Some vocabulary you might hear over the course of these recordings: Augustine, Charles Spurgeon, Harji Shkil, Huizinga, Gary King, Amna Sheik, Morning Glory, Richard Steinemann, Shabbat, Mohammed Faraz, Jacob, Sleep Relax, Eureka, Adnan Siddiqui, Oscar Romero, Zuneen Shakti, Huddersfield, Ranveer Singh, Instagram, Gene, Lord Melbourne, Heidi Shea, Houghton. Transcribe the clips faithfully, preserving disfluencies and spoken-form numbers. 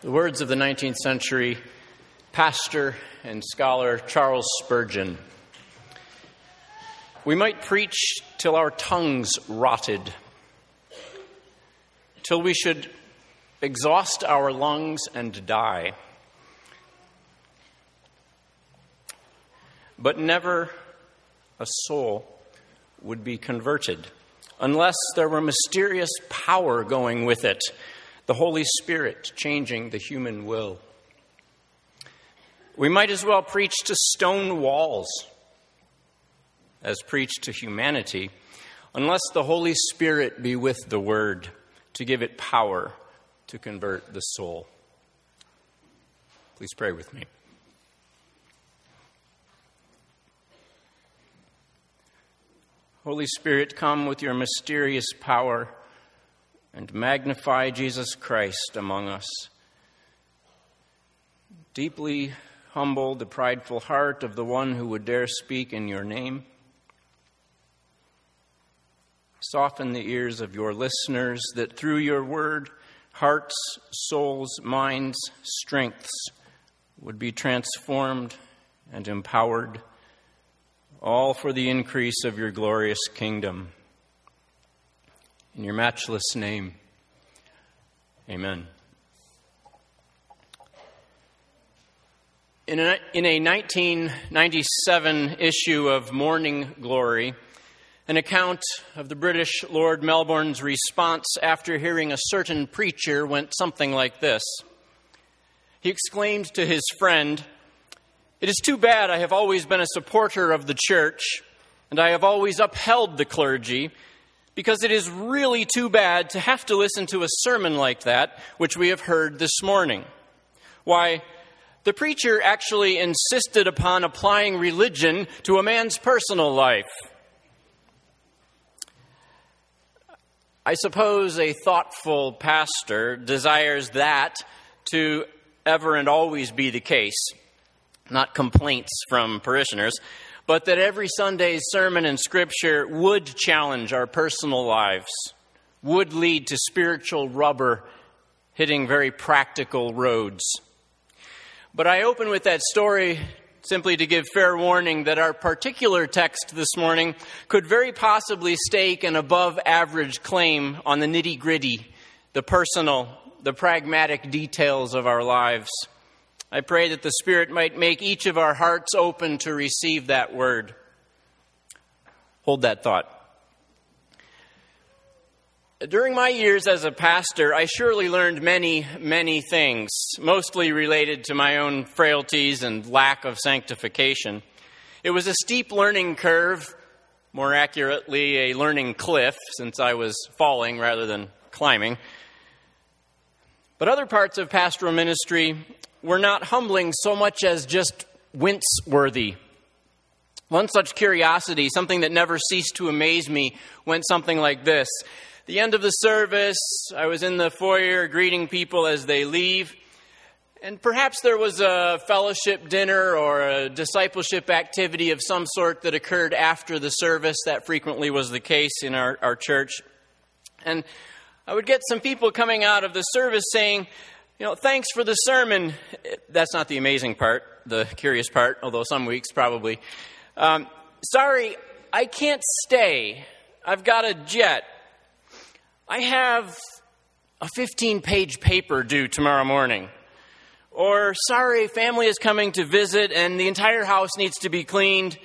The words of the nineteenth century pastor and scholar Charles Spurgeon. We might preach till our tongues rotted, till we should exhaust our lungs and die, but never a soul would be converted unless there were mysterious power going with it, the Holy Spirit changing the human will. We might as well preach to stone walls as preach to humanity, unless the Holy Spirit be with the word to give it power to convert the soul. Please pray with me. Holy Spirit, come with your mysterious power and magnify Jesus Christ among us. Deeply humble the prideful heart of the one who would dare speak in your name. Soften the ears of your listeners that through your word, hearts, souls, minds, strengths would be transformed and empowered, all for the increase of your glorious kingdom. In your matchless name, amen. In a, in a nineteen ninety-seven issue of Morning Glory, an account of the British Lord Melbourne's response after hearing a certain preacher went something like this. He exclaimed to his friend, "It is too bad I have always been a supporter of the church, and I have always upheld the clergy, because it is really too bad to have to listen to a sermon like that, which we have heard this morning. Why, the preacher actually insisted upon applying religion to a man's personal life." I suppose a thoughtful pastor desires that to ever and always be the case, not complaints from parishioners, but that every Sunday's sermon and scripture would challenge our personal lives, would lead to spiritual rubber hitting very practical roads. But I open with that story simply to give fair warning that our particular text this morning could very possibly stake an above-average claim on the nitty-gritty, the personal, the pragmatic details of our lives. I pray that the Spirit might make each of our hearts open to receive that word. Hold that thought. During my years as a pastor, I surely learned many, many things, mostly related to my own frailties and lack of sanctification. It was a steep learning curve, more accurately, a learning cliff, since I was falling rather than climbing. But other parts of pastoral ministry were not humbling so much as just wince-worthy. One such curiosity, something that never ceased to amaze me, went something like this. The end of the service, I was in the foyer greeting people as they leave, and perhaps there was a fellowship dinner or a discipleship activity of some sort that occurred after the service. That frequently was the case in our, our church. And I would get some people coming out of the service saying, you know, "Thanks for the sermon." That's not the amazing part, the curious part, although some weeks probably. Um, "sorry, I can't stay. I've got a jet. I have a fifteen-page paper due tomorrow morning." Or, "Sorry, family is coming to visit and the entire house needs to be cleaned."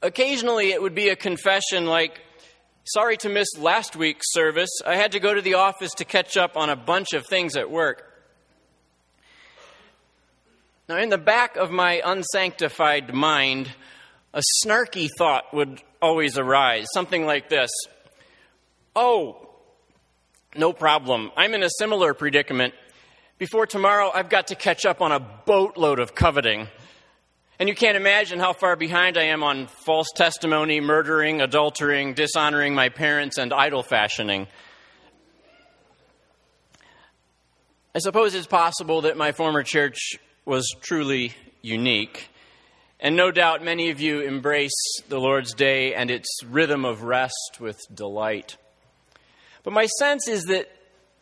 Occasionally, it would be a confession like, "Sorry to miss last week's service. I had to go to the office to catch up on a bunch of things at work." Now, in the back of my unsanctified mind, a snarky thought would always arise, something like this. "Oh, no problem. I'm in a similar predicament. Before tomorrow, I've got to catch up on a boatload of coveting. And you can't imagine how far behind I am on false testimony, murdering, adultering, dishonoring my parents, and idol fashioning." I suppose it's possible that my former church was truly unique. And no doubt many of you embrace the Lord's Day and its rhythm of rest with delight. But my sense is that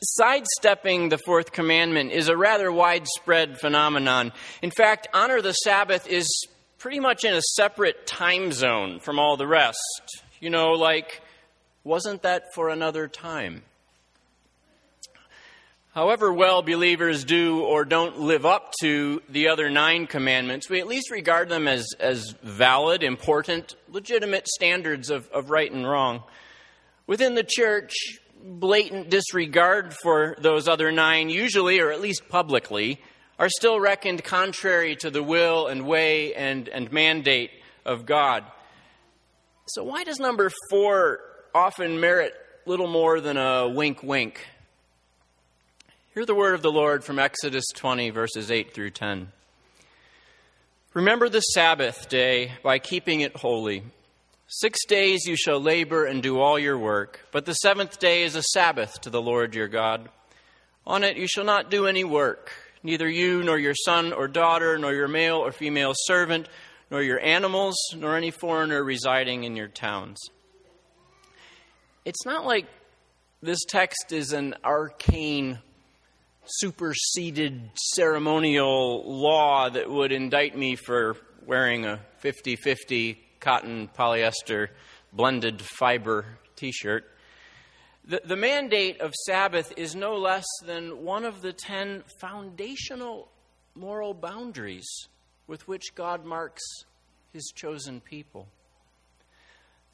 sidestepping the fourth commandment is a rather widespread phenomenon. In fact, honor the Sabbath is pretty much in a separate time zone from all the rest. You know, like, wasn't that for another time? However well believers do or don't live up to the other nine commandments, we at least regard them as, as valid, important, legitimate standards of, of right and wrong. Within the church, blatant disregard for those other nine, usually, or at least publicly, are still reckoned contrary to the will and way and, and mandate of God. So why does number four often merit little more than a wink, wink? Hear the word of the Lord from Exodus twenty, verses eight through ten. Remember the Sabbath day by keeping it holy. Six days you shall labor and do all your work, but the seventh day is a Sabbath to the Lord your God. On it you shall not do any work, neither you nor your son or daughter, nor your male or female servant, nor your animals, nor any foreigner residing in your towns. It's not like this text is an arcane superseded ceremonial law that would indict me for wearing a fifty-fifty cotton polyester blended fiber t-shirt. The, the mandate of Sabbath is no less than one of the ten foundational moral boundaries with which God marks his chosen people.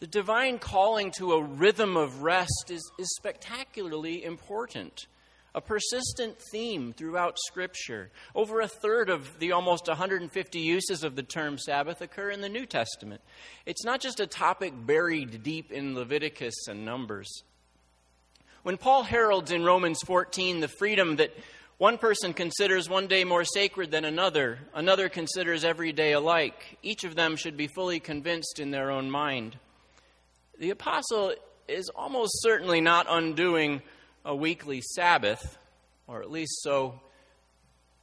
The divine calling to a rhythm of rest is, is spectacularly important. A persistent theme throughout Scripture. Over a third of the almost one hundred fifty uses of the term Sabbath occur in the New Testament. It's not just a topic buried deep in Leviticus and Numbers. When Paul heralds in Romans fourteen the freedom that one person considers one day more sacred than another, another considers every day alike, each of them should be fully convinced in their own mind. The apostle is almost certainly not undoing a weekly Sabbath, or at least so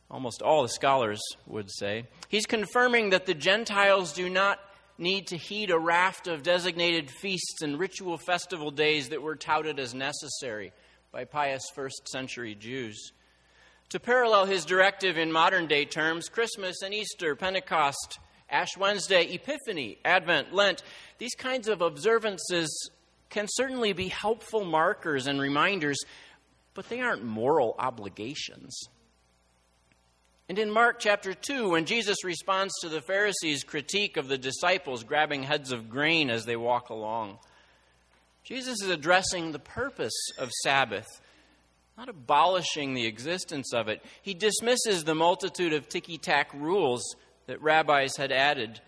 almost all the scholars would say. He's confirming that the Gentiles do not need to heed a raft of designated feasts and ritual festival days that were touted as necessary by pious first century Jews. To parallel his directive in modern day terms, Christmas and Easter, Pentecost, Ash Wednesday, Epiphany, Advent, Lent, these kinds of observances can certainly be helpful markers and reminders, but they aren't moral obligations. And in Mark chapter two, when Jesus responds to the Pharisees' critique of the disciples grabbing heads of grain as they walk along, Jesus is addressing the purpose of Sabbath, not abolishing the existence of it. He dismisses the multitude of ticky-tack rules that rabbis had added,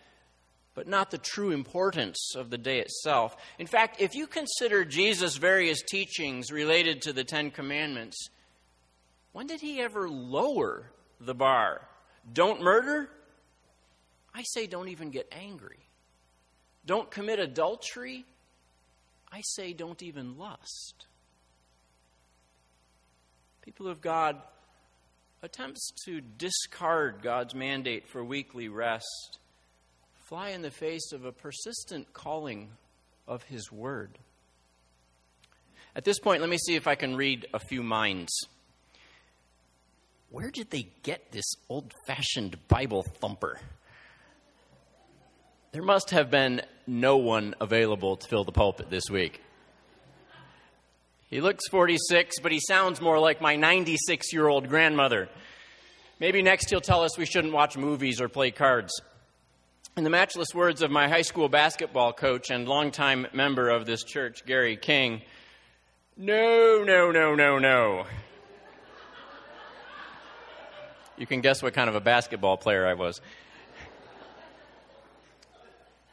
but not the true importance of the day itself. In fact, if you consider Jesus' various teachings related to the Ten Commandments, when did he ever lower the bar? Don't murder? I say don't even get angry. Don't commit adultery? I say don't even lust. People of God, attempts to discard God's mandate for weekly rest fly in the face of a persistent calling of his word. At this point, let me see if I can read a few minds. Where did they get this old-fashioned Bible thumper? There must have been no one available to fill the pulpit this week. He looks forty-six, but he sounds more like my ninety-six-year-old grandmother. Maybe next he'll tell us we shouldn't watch movies or play cards. In the matchless words of my high school basketball coach and longtime member of this church, Gary King, no, no, no, no, no. You can guess what kind of a basketball player I was.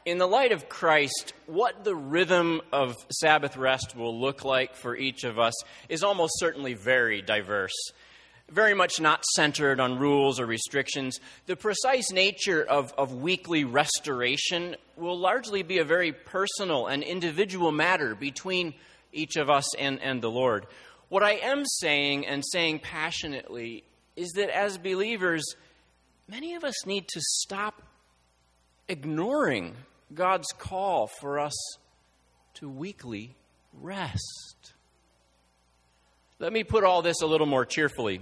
In the light of Christ, what the rhythm of Sabbath rest will look like for each of us is almost certainly very diverse. Very much not centered on rules or restrictions. The precise nature of, of weekly restoration will largely be a very personal and individual matter between each of us and, and the Lord. What I am saying and saying passionately is that as believers, many of us need to stop ignoring God's call for us to weekly rest. Let me put all this a little more cheerfully.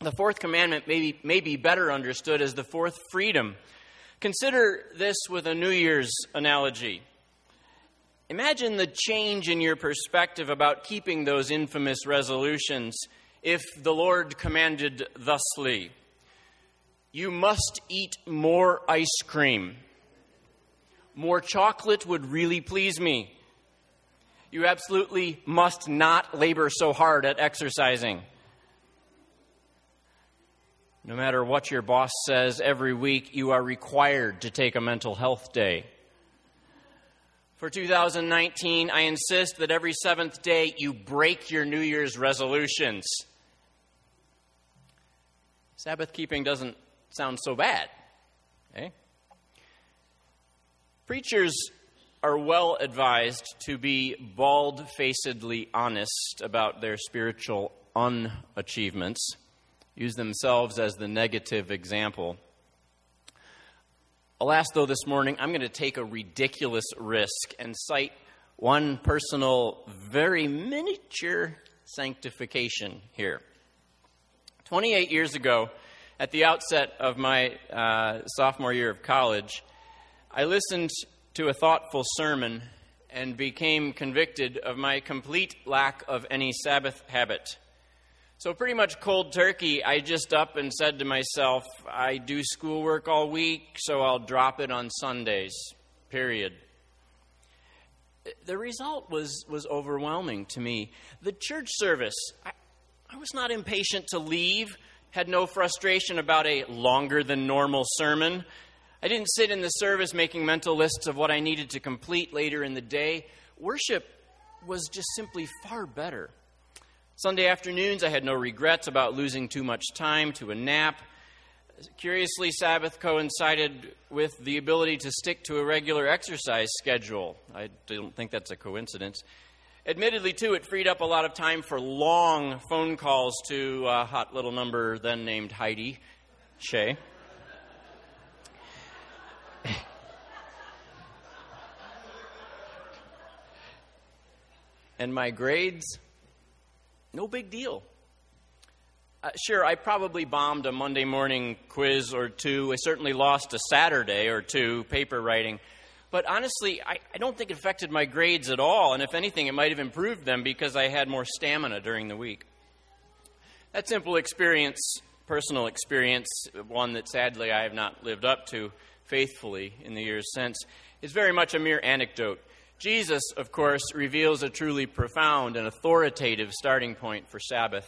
The fourth commandment may be, may be better understood as the fourth freedom. Consider this with a New Year's analogy. Imagine the change in your perspective about keeping those infamous resolutions if the Lord commanded thusly, "You must eat more ice cream. More chocolate would really please me. You absolutely must not labor so hard at exercising." No matter what your boss says every week, you are required to take a mental health day. For two thousand nineteen, I insist that every seventh day you break your New Year's resolutions. Sabbath keeping doesn't sound so bad, eh? Preachers are well advised to be bald-facedly honest about their spiritual unachievements, use themselves as the negative example. Alas, though, this morning, I'm going to take a ridiculous risk and cite one personal, very miniature sanctification here. twenty-eight years ago, at the outset of my uh, sophomore year of college, I listened to a thoughtful sermon and became convicted of my complete lack of any Sabbath habit. So pretty much cold turkey, I just up and said to myself, I do schoolwork all week, so I'll drop it on Sundays, period. The result was, was overwhelming to me. The church service, I, I was not impatient to leave, had no frustration about a longer than normal sermon. I didn't sit in the service making mental lists of what I needed to complete later in the day. Worship was just simply far better. Sunday afternoons, I had no regrets about losing too much time to a nap. Curiously, Sabbath coincided with the ability to stick to a regular exercise schedule. I don't think that's a coincidence. Admittedly, too, it freed up a lot of time for long phone calls to a hot little number then named Heidi Shea. And my grades? No big deal. Uh, sure, I probably bombed a Monday morning quiz or two. I certainly lost a Saturday or two paper writing. But honestly, I, I don't think it affected my grades at all. And if anything, it might have improved them because I had more stamina during the week. That simple experience, personal experience, one that sadly I have not lived up to faithfully in the years since, is very much a mere anecdote. Jesus, of course, reveals a truly profound and authoritative starting point for Sabbath.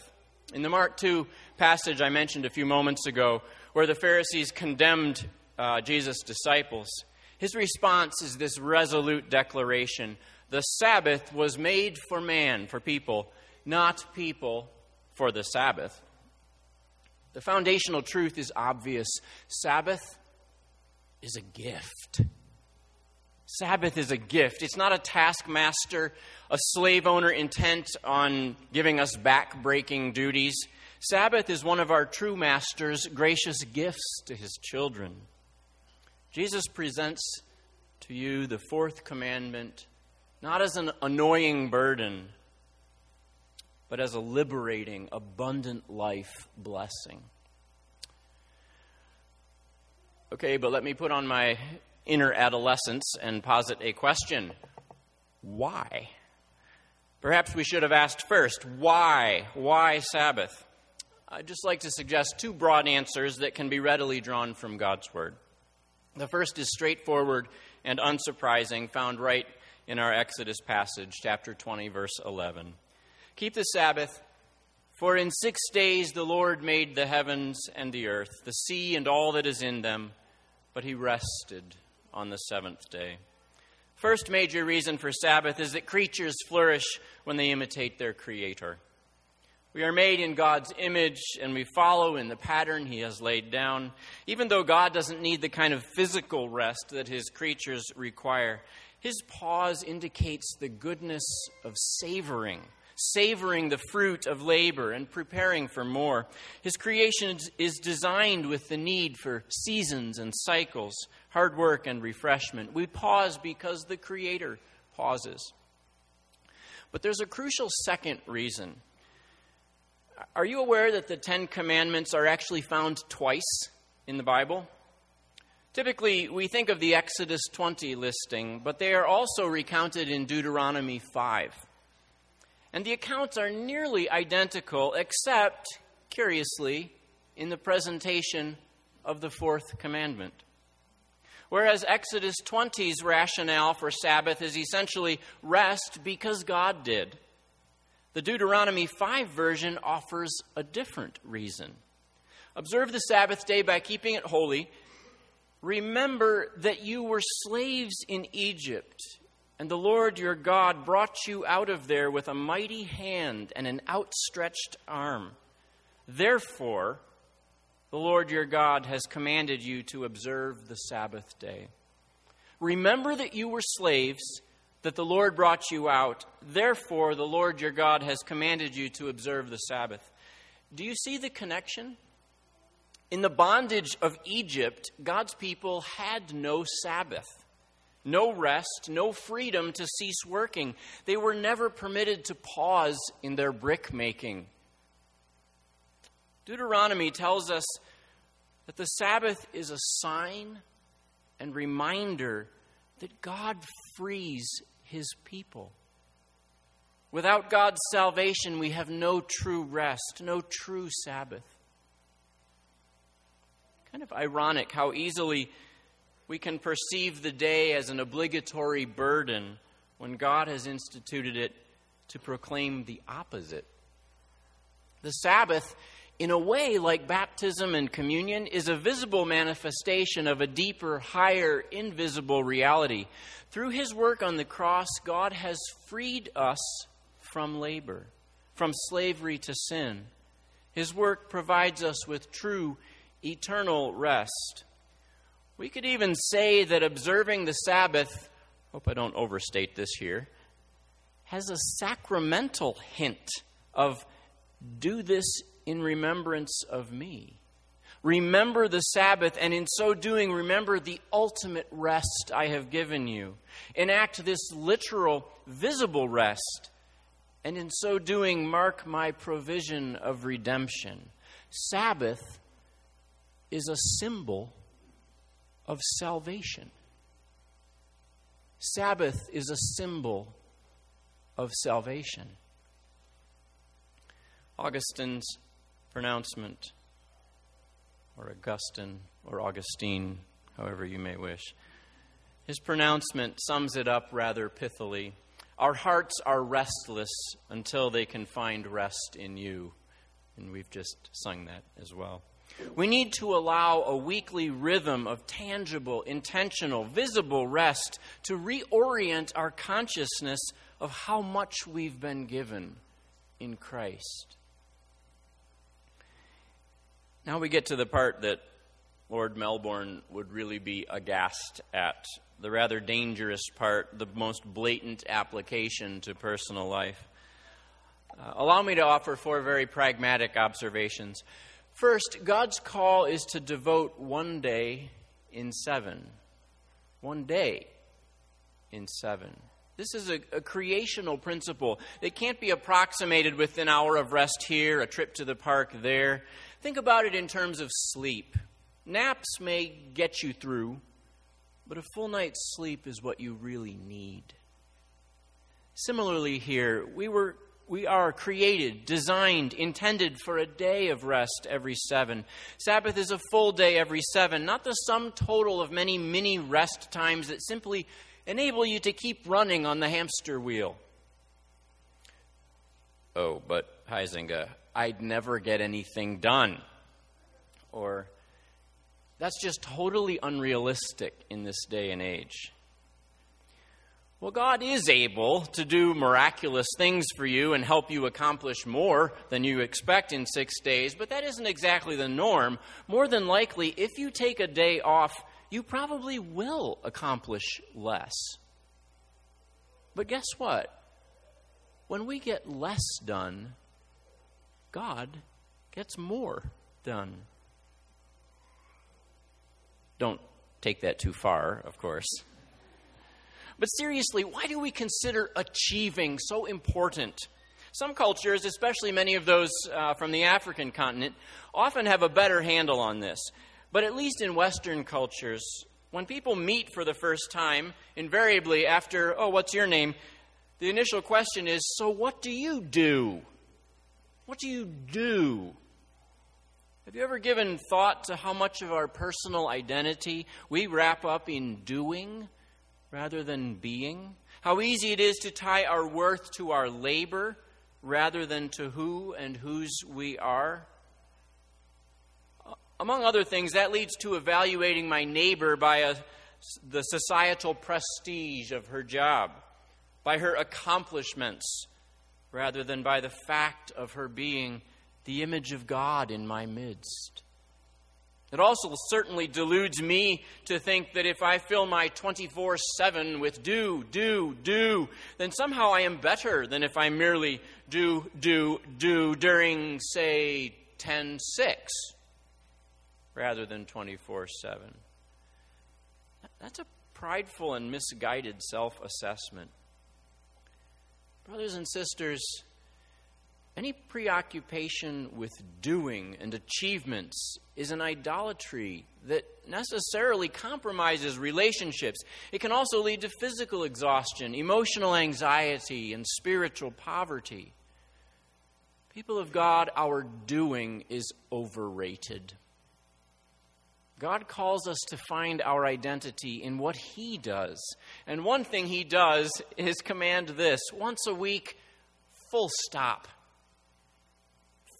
In the Mark two passage I mentioned a few moments ago, where the Pharisees condemned uh, Jesus' disciples, his response is this resolute declaration, "The Sabbath was made for man, for people, not people for the Sabbath." The foundational truth is obvious. Sabbath is a gift. Sabbath is a gift. It's not a taskmaster, a slave owner intent on giving us back-breaking duties. Sabbath is one of our true master's gracious gifts to his children. Jesus presents to you the fourth commandment, not as an annoying burden, but as a liberating, abundant life blessing. Okay, but let me put on my inner adolescence and posit a question. Why? Perhaps we should have asked first, why? Why Sabbath? I'd just like to suggest two broad answers that can be readily drawn from God's Word. The first is straightforward and unsurprising, found right in our Exodus passage, chapter twenty, verse eleven. Keep the Sabbath, for in six days the Lord made the heavens and the earth, the sea and all that is in them, but he rested on the seventh day. First major reason for Sabbath is that creatures flourish when they imitate their Creator. We are made in God's image, and we follow in the pattern he has laid down. Even though God doesn't need the kind of physical rest that his creatures require, his pause indicates the goodness of savoring, savoring the fruit of labor and preparing for more. His creation is designed with the need for seasons and cycles, hard work and refreshment. We pause because the Creator pauses. But there's a crucial second reason. Are you aware that the Ten Commandments are actually found twice in the Bible? Typically, we think of the Exodus twenty listing, but they are also recounted in Deuteronomy five. And the accounts are nearly identical, except, curiously, in the presentation of the fourth commandment. Whereas Exodus twenty's rationale for Sabbath is essentially rest because God did, the Deuteronomy five version offers a different reason. Observe the Sabbath day by keeping it holy. Remember that you were slaves in Egypt, and the Lord your God brought you out of there with a mighty hand and an outstretched arm. Therefore, the Lord your God has commanded you to observe the Sabbath day. Remember that you were slaves, that the Lord brought you out. Therefore, the Lord your God has commanded you to observe the Sabbath. Do you see the connection? In the bondage of Egypt, God's people had no Sabbath, no rest, no freedom to cease working. They were never permitted to pause in their brick making. Deuteronomy tells us that the Sabbath is a sign and reminder that God frees his people. Without God's salvation, we have no true rest, no true Sabbath. Kind of ironic how easily we can perceive the day as an obligatory burden when God has instituted it to proclaim the opposite. The Sabbath, in a way, like baptism and communion, is a visible manifestation of a deeper, higher, invisible reality. Through his work on the cross, God has freed us from labor, from slavery to sin. His work provides us with true, eternal rest. We could even say that observing the Sabbath, hope I don't overstate this here, has a sacramental hint of do this in remembrance of me. Remember the Sabbath, and in so doing, remember the ultimate rest I have given you. Enact this literal, visible rest, and in so doing, mark my provision of redemption. Sabbath is a symbol of salvation. Sabbath is a symbol of salvation. Augustine's pronouncement, or Augustine, or Augustine, however you may wish. His pronouncement sums it up rather pithily. Our hearts are restless until they can find rest in you. And we've just sung that as well. We need to allow a weekly rhythm of tangible, intentional, visible rest to reorient our consciousness of how much we've been given in Christ. Now we get to the part that Lord Melbourne would really be aghast at, the rather dangerous part, the most blatant application to personal life. Uh, allow me to offer four very pragmatic observations. First, God's call is to devote one day in seven. One day in seven. This is a, a creational principle. It can't be approximated with an hour of rest here, a trip to the park there. Think about it in terms of sleep. Naps may get you through, but a full night's sleep is what you really need. Similarly here, we were we are created, designed, intended for a day of rest every seven. Sabbath is a full day every seven, not the sum total of many mini rest times that simply enable you to keep running on the hamster wheel. Oh, but Huizinga, I'd never get anything done. Or, that's just totally unrealistic in this day and age. Well, God is able to do miraculous things for you and help you accomplish more than you expect in six days, but that isn't exactly the norm. More than likely, if you take a day off, you probably will accomplish less. But guess what? When we get less done, God gets more done. Don't take that too far, of course. But seriously, why do we consider achieving so important? Some cultures, especially many of those uh, from the African continent, often have a better handle on this. But at least in Western cultures, when people meet for the first time, invariably after, oh, what's your name? The initial question is, so what do you do? What do you do? Have you ever given thought to how much of our personal identity we wrap up in doing rather than being? How easy it is to tie our worth to our labor rather than to who and whose we are? Among other things, that leads to evaluating my neighbor by a, the societal prestige of her job, by her accomplishments, rather than by the fact of her being the image of God in my midst. It also certainly deludes me to think that if I fill my twenty-four seven with do, do, do, then somehow I am better than if I merely do, do, do during, say, ten six. Rather than twenty-four seven. That's a prideful and misguided self-assessment. Brothers and sisters, any preoccupation with doing and achievements is an idolatry that necessarily compromises relationships. It can also lead to physical exhaustion, emotional anxiety, and spiritual poverty. People of God, our doing is overrated. God calls us to find our identity in what He does. And one thing He does is command this, once a week, full stop.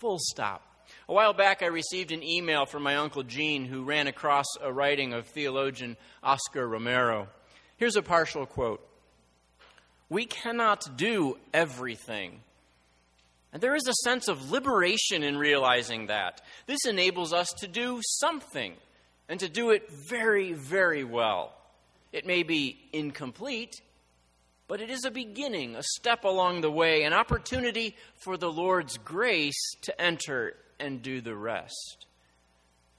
Full stop. A while back, I received an email from my Uncle Gene, who ran across a writing of theologian Oscar Romero. Here's a partial quote. "We cannot do everything. And there is a sense of liberation in realizing that. This enables us to do something. And to do it very, very well. It may be incomplete, but it is a beginning, a step along the way, an opportunity for the Lord's grace to enter and do the rest.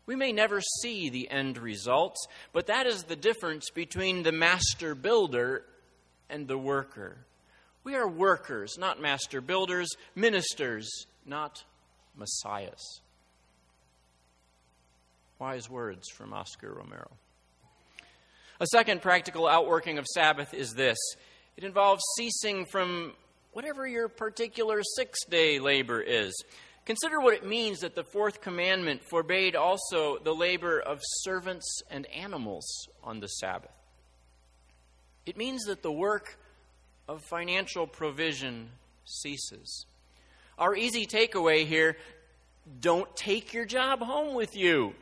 We may never see the end results, but that is the difference between the master builder and the worker. We are workers, not master builders, ministers, not messiahs." Wise words from Oscar Romero. A second practical outworking of Sabbath is this. It involves ceasing from whatever your particular six-day labor is. Consider what it means that the fourth commandment forbade also the labor of servants and animals on the Sabbath. It means that the work of financial provision ceases. Our easy takeaway here, don't take your job home with you.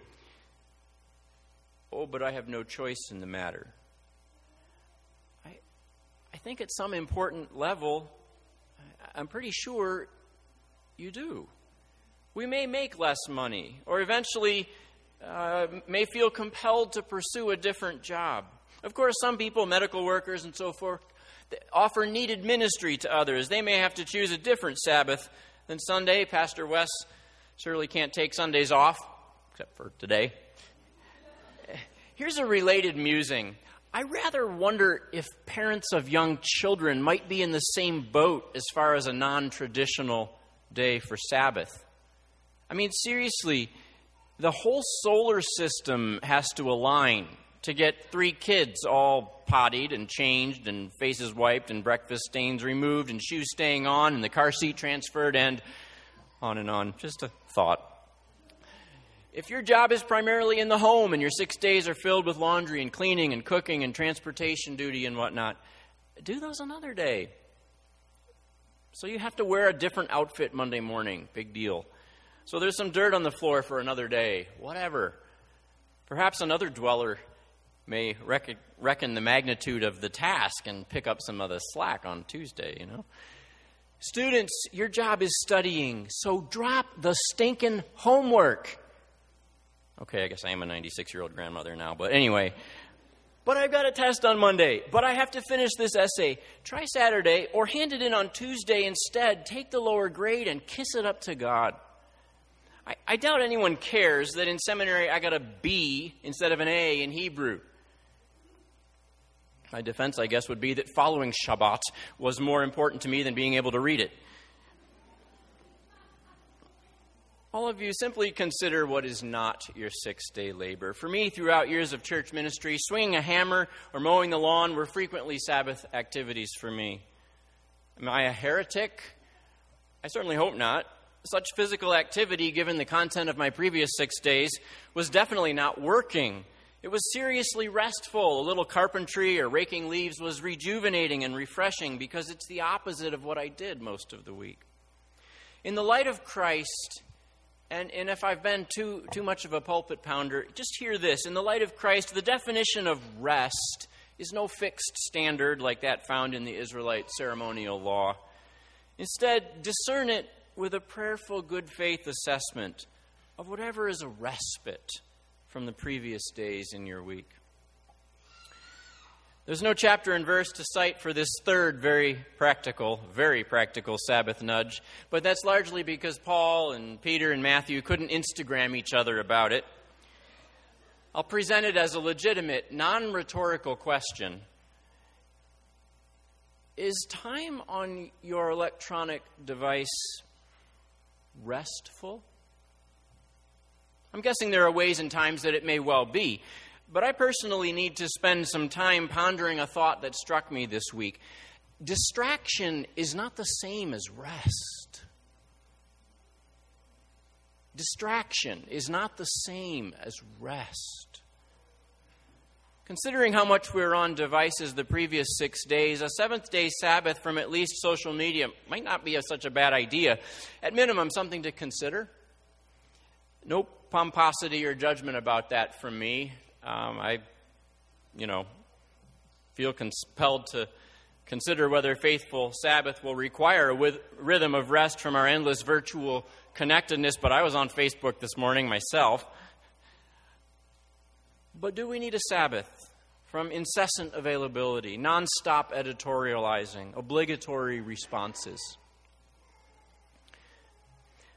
Oh, but I have no choice in the matter. I, I think at some important level, I'm pretty sure you do. We may make less money, or eventually uh, may feel compelled to pursue a different job. Of course, some people, medical workers and so forth, offer needed ministry to others. They may have to choose a different Sabbath than Sunday. Pastor Wes surely can't take Sundays off, except for today. Here's a related musing. I rather wonder if parents of young children might be in the same boat as far as a non-traditional day for Sabbath. I mean, seriously, the whole solar system has to align to get three kids all pottied and changed and faces wiped and breakfast stains removed and shoes staying on and the car seat transferred and on and on. Just a thought. If your job is primarily in the home and your six days are filled with laundry and cleaning and cooking and transportation duty and whatnot, do those another day. So you have to wear a different outfit Monday morning. Big deal. So there's some dirt on the floor for another day. Whatever. Perhaps another dweller may reckon, reckon the magnitude of the task and pick up some of the slack on Tuesday, you know. Students, your job is studying, so drop the stinking homework. Okay, I guess I am a ninety-six-year-old grandmother now, but anyway. But I've got a test on Monday, but I have to finish this essay. Try Saturday or hand it in on Tuesday instead. Take the lower grade and kiss it up to God. I, I doubt anyone cares that in seminary I got a B instead of an A in Hebrew. My defense, I guess, would be that following Shabbat was more important to me than being able to read it. all of you, simply consider what is not your six-day labor. For me, throughout years of church ministry, swinging a hammer or mowing the lawn were frequently Sabbath activities for me. Am I a heretic? I certainly hope not. Such physical activity, given the content of my previous six days, was definitely not working. It was seriously restful. A little carpentry or raking leaves was rejuvenating and refreshing because it's the opposite of what I did most of the week. In the light of Christ, and, and if I've been too, too much of a pulpit pounder, just hear this. In the light of Christ, the definition of rest is no fixed standard like that found in the Israelite ceremonial law. Instead, discern it with a prayerful good faith assessment of whatever is a respite from the previous days in your week. There's no chapter and verse to cite for this third very practical, very practical Sabbath nudge, but that's largely because Paul and Peter and Matthew couldn't Instagram each other about it. I'll present it as a legitimate, non-rhetorical question. Is time on your electronic device restful? I'm guessing there are ways and times that it may well be, but I personally need to spend some time pondering a thought that struck me this week. Distraction is not the same as rest. Distraction is not the same as rest. Considering how much we were on devices the previous six days, a seventh-day Sabbath from at least social media might not be such a bad idea. At minimum, something to consider. No pomposity or judgment about that from me. Um, I, you know, feel compelled to consider whether faithful Sabbath will require a with- rhythm of rest from our endless virtual connectedness, but I was on Facebook this morning myself. But do we need a Sabbath from incessant availability, nonstop editorializing, obligatory responses?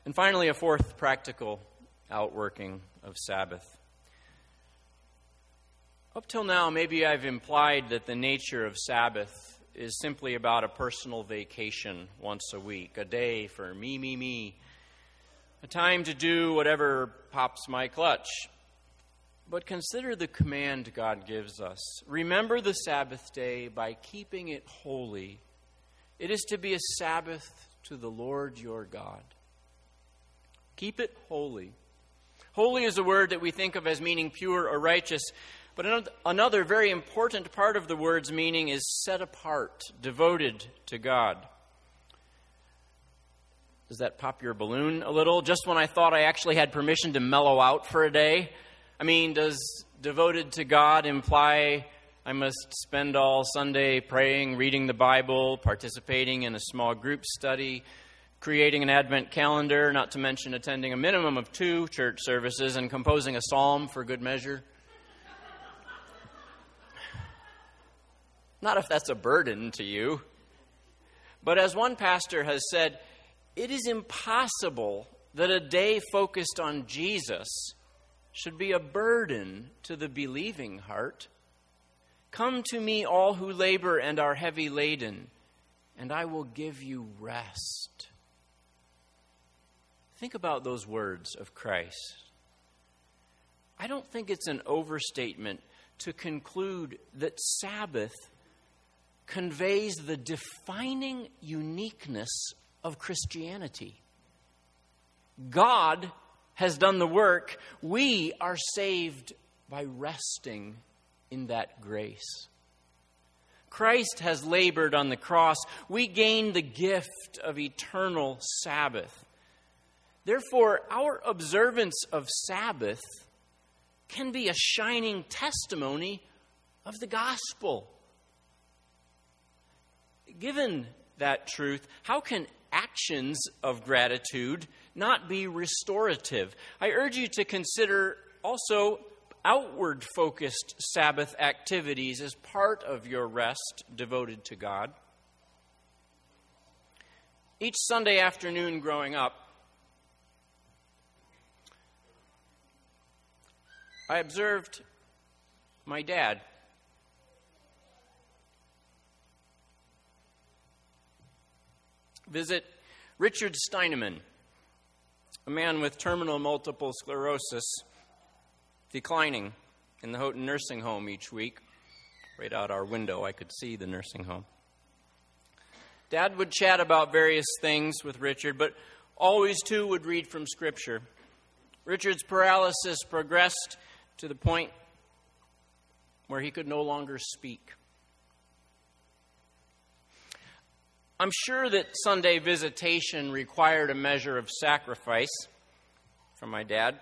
And finally, a fourth practical outworking of Sabbath. Up till now, maybe I've implied that the nature of Sabbath is simply about a personal vacation once a week, a day for me, me, me, a time to do whatever pops my clutch. But consider the command God gives us. Remember the Sabbath day by keeping it holy. It is to be a Sabbath to the Lord your God. Keep it holy. Holy is a word that we think of as meaning pure or righteous, but another very important part of the word's meaning is set apart, devoted to God. Does that pop your balloon a little? Just when I thought I actually had permission to mellow out for a day? I mean, does devoted to God imply I must spend all Sunday praying, reading the Bible, participating in a small group study, creating an Advent calendar, not to mention attending a minimum of two church services and composing a psalm for good measure? Not if that's a burden to you. But as one pastor has said, it is impossible that a day focused on Jesus should be a burden to the believing heart. Come to me, all who labor and are heavy laden, and I will give you rest. Think about those words of Christ. I don't think it's an overstatement to conclude that Sabbath conveys the defining uniqueness of Christianity. God has done the work. We are saved by resting in that grace. Christ has labored on the cross. We gain the gift of eternal Sabbath. Therefore, our observance of Sabbath can be a shining testimony of the gospel. Given that truth, how can actions of gratitude not be restorative? I urge you to consider also outward-focused Sabbath activities as part of your rest devoted to God. Each Sunday afternoon growing up, I observed my dad. Visit Richard Steinemann, a man with terminal multiple sclerosis declining in the Houghton nursing home each week. Right out our window, I could see the nursing home. Dad would chat about various things with Richard, but always, too, would read from Scripture. Richard's paralysis progressed to the point where he could no longer speak. I'm sure that Sunday visitation required a measure of sacrifice from my dad.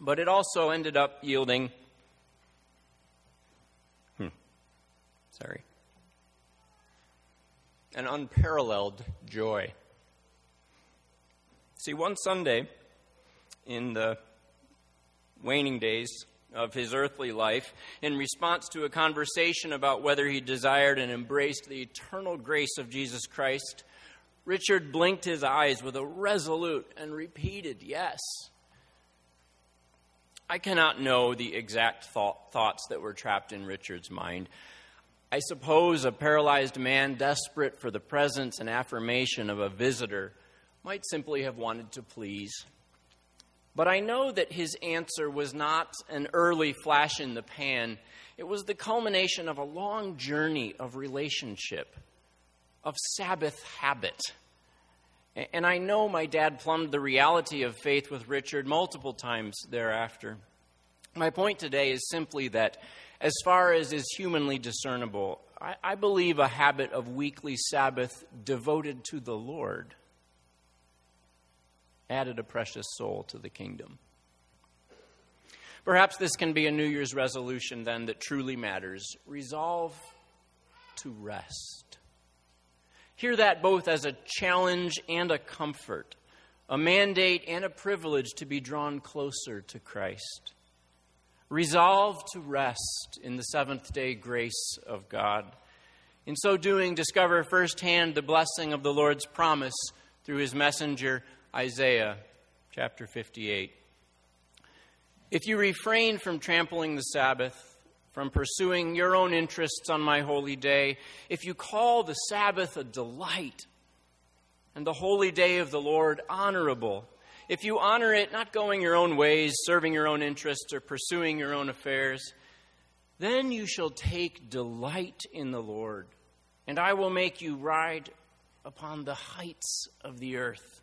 But it also ended up yielding hmm, sorry, an unparalleled joy. See, one Sunday in the waning days of his earthly life, in response to a conversation about whether he desired and embraced the eternal grace of Jesus Christ, Richard blinked his eyes with a resolute and repeated yes. I cannot know the exact thought, thoughts that were trapped in Richard's mind. I suppose a paralyzed man desperate for the presence and affirmation of a visitor might simply have wanted to please. But I know that his answer was not an early flash in the pan. It was the culmination of a long journey of relationship, of Sabbath habit. And I know my dad plumbed the reality of faith with Richard multiple times thereafter. My point today is simply that, as far as is humanly discernible, I, I believe a habit of weekly Sabbath devoted to the Lord added a precious soul to the kingdom. Perhaps this can be a New Year's resolution then that truly matters. Resolve to rest. Hear that both as a challenge and a comfort, a mandate and a privilege to be drawn closer to Christ. Resolve to rest in the seventh day grace of God. In so doing, discover firsthand the blessing of the Lord's promise through his messenger, Isaiah chapter fifty-eight. If you refrain from trampling the Sabbath, from pursuing your own interests on my holy day, if you call the Sabbath a delight and the holy day of the Lord honorable, if you honor it not going your own ways, serving your own interests, or pursuing your own affairs, then you shall take delight in the Lord, and I will make you ride upon the heights of the earth.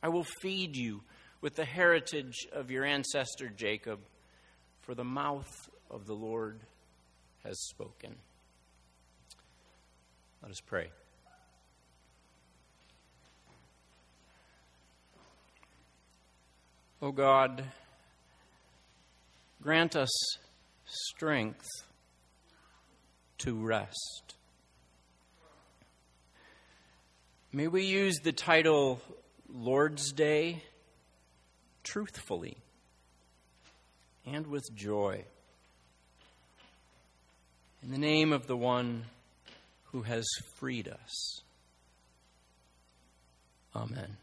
I will feed you with the heritage of your ancestor Jacob, for the mouth of the Lord has spoken. Let us pray. O God, grant us strength to rest. May we use the title Lord's Day truthfully and with joy, in the name of the one who has freed us. Amen.